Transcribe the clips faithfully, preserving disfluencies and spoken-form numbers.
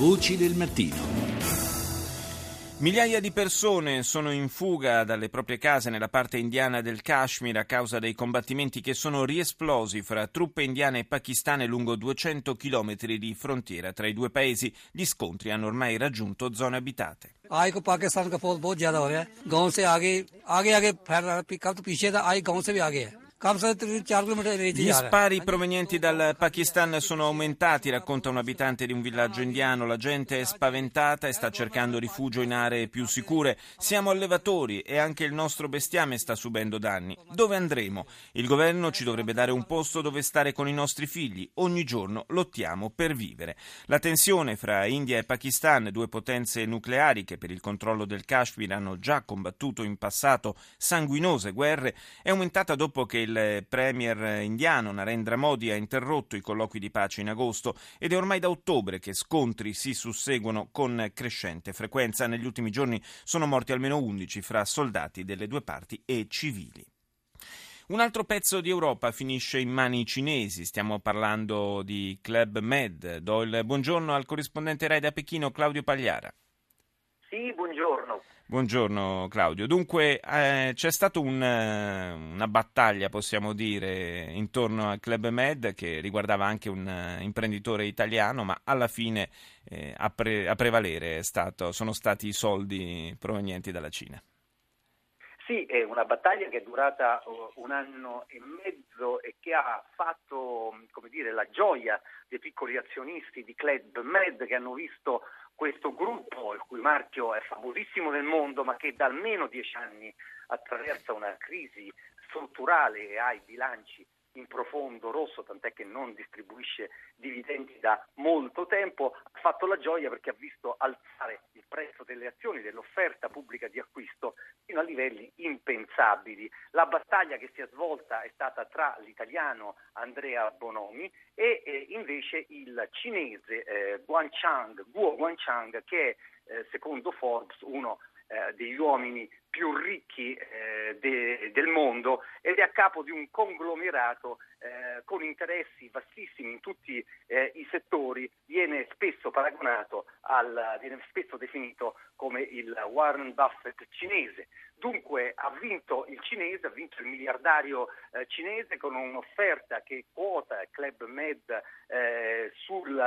Voci del mattino. Migliaia di persone sono in fuga dalle proprie case nella parte indiana del Kashmir a causa dei combattimenti che sono riesplosi fra truppe indiane e pakistane lungo duecento chilometri di frontiera tra i due paesi. Gli scontri hanno ormai raggiunto zone abitate. Gli spari provenienti dal Pakistan sono aumentati, racconta un abitante di un villaggio indiano. La gente è spaventata e sta cercando rifugio in aree più sicure. Siamo allevatori e anche il nostro bestiame sta subendo danni. Dove andremo? Il governo ci dovrebbe dare un posto dove stare con i nostri figli. Ogni giorno lottiamo per vivere. La tensione fra India e Pakistan, due potenze nucleari che per il controllo del Kashmir hanno già combattuto in passato sanguinose guerre, è aumentata dopo che il Il premier indiano Narendra Modi ha interrotto i colloqui di pace in agosto ed è ormai da ottobre che scontri si susseguono con crescente frequenza. Negli ultimi giorni sono morti almeno undici fra soldati delle due parti e civili. Un altro pezzo di Europa finisce in mani cinesi, stiamo parlando di Club Med. Do il buongiorno al corrispondente Rai da Pechino, Claudio Pagliara. Sì, buongiorno. Buongiorno Claudio. Dunque eh, c'è stata un, una battaglia, possiamo dire, intorno al Club Med che riguardava anche un imprenditore italiano, ma alla fine eh, a, pre- a prevalere è stato, sono stati i soldi provenienti dalla Cina. Sì, è una battaglia che è durata un anno e mezzo e che ha fatto, come dire, la gioia dei piccoli azionisti di Club Med che hanno visto questo gruppo, il cui marchio è famosissimo nel mondo, ma che da almeno dieci anni attraversa una crisi strutturale e ha i bilanci in profondo rosso, tant'è che non distribuisce dividendi da molto tempo, ha fatto la gioia perché ha visto alzare il prezzo delle azioni, dell'offerta pubblica di acquisto fino a livelli impensabili. La battaglia che si è svolta è stata tra l'italiano Andrea Bonomi e eh, invece il cinese eh, Guangchang, Guo Guangchang, che è eh, secondo Forbes uno eh, degli uomini più ricchi eh, de, del mondo ed è a capo di un conglomerato eh, con interessi vastissimi in tutti eh, i settori. Viene spesso paragonato al viene spesso definito come il Warren Buffett cinese. Dunque ha vinto il cinese, ha vinto il miliardario eh, cinese con un'offerta che quota Club Med eh, sul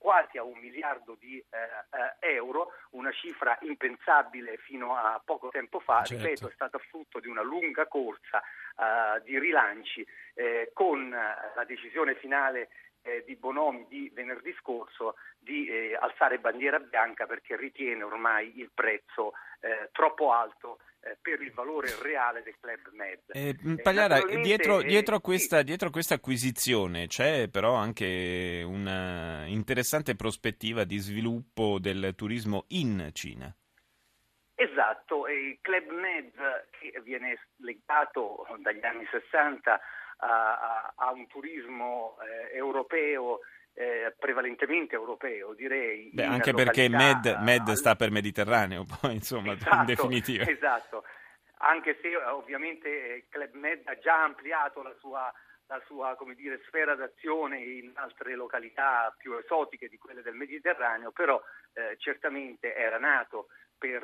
quasi a un miliardo di eh, euro, una cifra impensabile fino a poco tempo fa. Fa, certo. Ripeto, è stato frutto di una lunga corsa uh, di rilanci eh, con la decisione finale eh, di Bonomi di venerdì scorso di eh, alzare bandiera bianca perché ritiene ormai il prezzo eh, troppo alto eh, per il valore reale del Club Med. Eh, Pagliara, dietro, dietro, eh, a questa, sì. dietro a questa acquisizione c'è però anche una interessante prospettiva di sviluppo del turismo in Cina. Esatto, il Club Med che viene legato dagli anni sessanta a, a, a un turismo eh, europeo, eh, prevalentemente europeo direi. Beh, anche perché Med, Med sta per Mediterraneo, poi insomma, esatto, in definitiva. Esatto, anche se ovviamente il Club Med ha già ampliato la sua... la sua, come dire, sfera d'azione in altre località più esotiche di quelle del Mediterraneo, però eh, certamente era nato per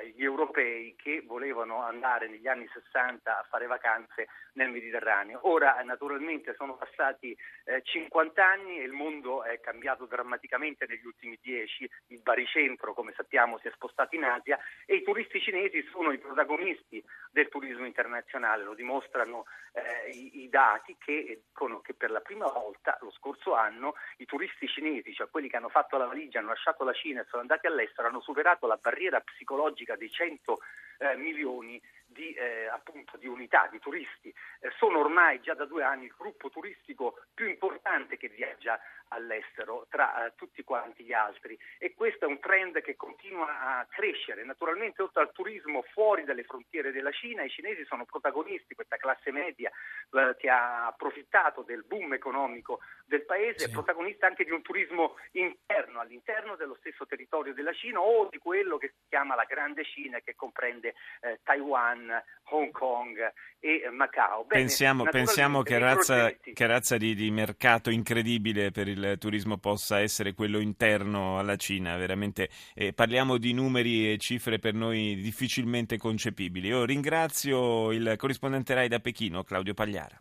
eh, gli europei che volevano andare negli anni sessanta a fare vacanze nel Mediterraneo. Ora naturalmente sono passati eh, cinquanta anni e il mondo è cambiato drammaticamente negli ultimi dieci, il baricentro come sappiamo si è spostato in Asia e i turisti cinesi sono i protagonisti del turismo internazionale, lo dimostrano eh, i, i dati che dicono che per la prima volta lo scorso anno i turisti cinesi, cioè quelli che hanno fatto la valigia, hanno lasciato la Cina e sono andati all'estero, hanno superato la barriera psicologica dei cento eh, milioni di eh, appunto di unità, di turisti. Eh, sono ormai già da due anni il gruppo turistico più importante che viaggia all'estero tra eh, tutti quanti gli altri e questo è un trend che continua a crescere. Naturalmente oltre al turismo fuori dalle frontiere della Cina, i cinesi sono protagonisti, questa classe media eh, che ha approfittato del boom economico del paese, sì. È protagonista anche di un turismo interno, all'interno dello stesso stesso territorio della Cina o di quello che si chiama la Grande Cina, che comprende eh, Taiwan, Hong Kong e Macao. Bene, pensiamo, pensiamo che razza, che razza di, di mercato incredibile per il turismo possa essere quello interno alla Cina, veramente eh, parliamo di numeri e cifre per noi difficilmente concepibili. Io ringrazio il corrispondente Rai da Pechino, Claudio Pagliara.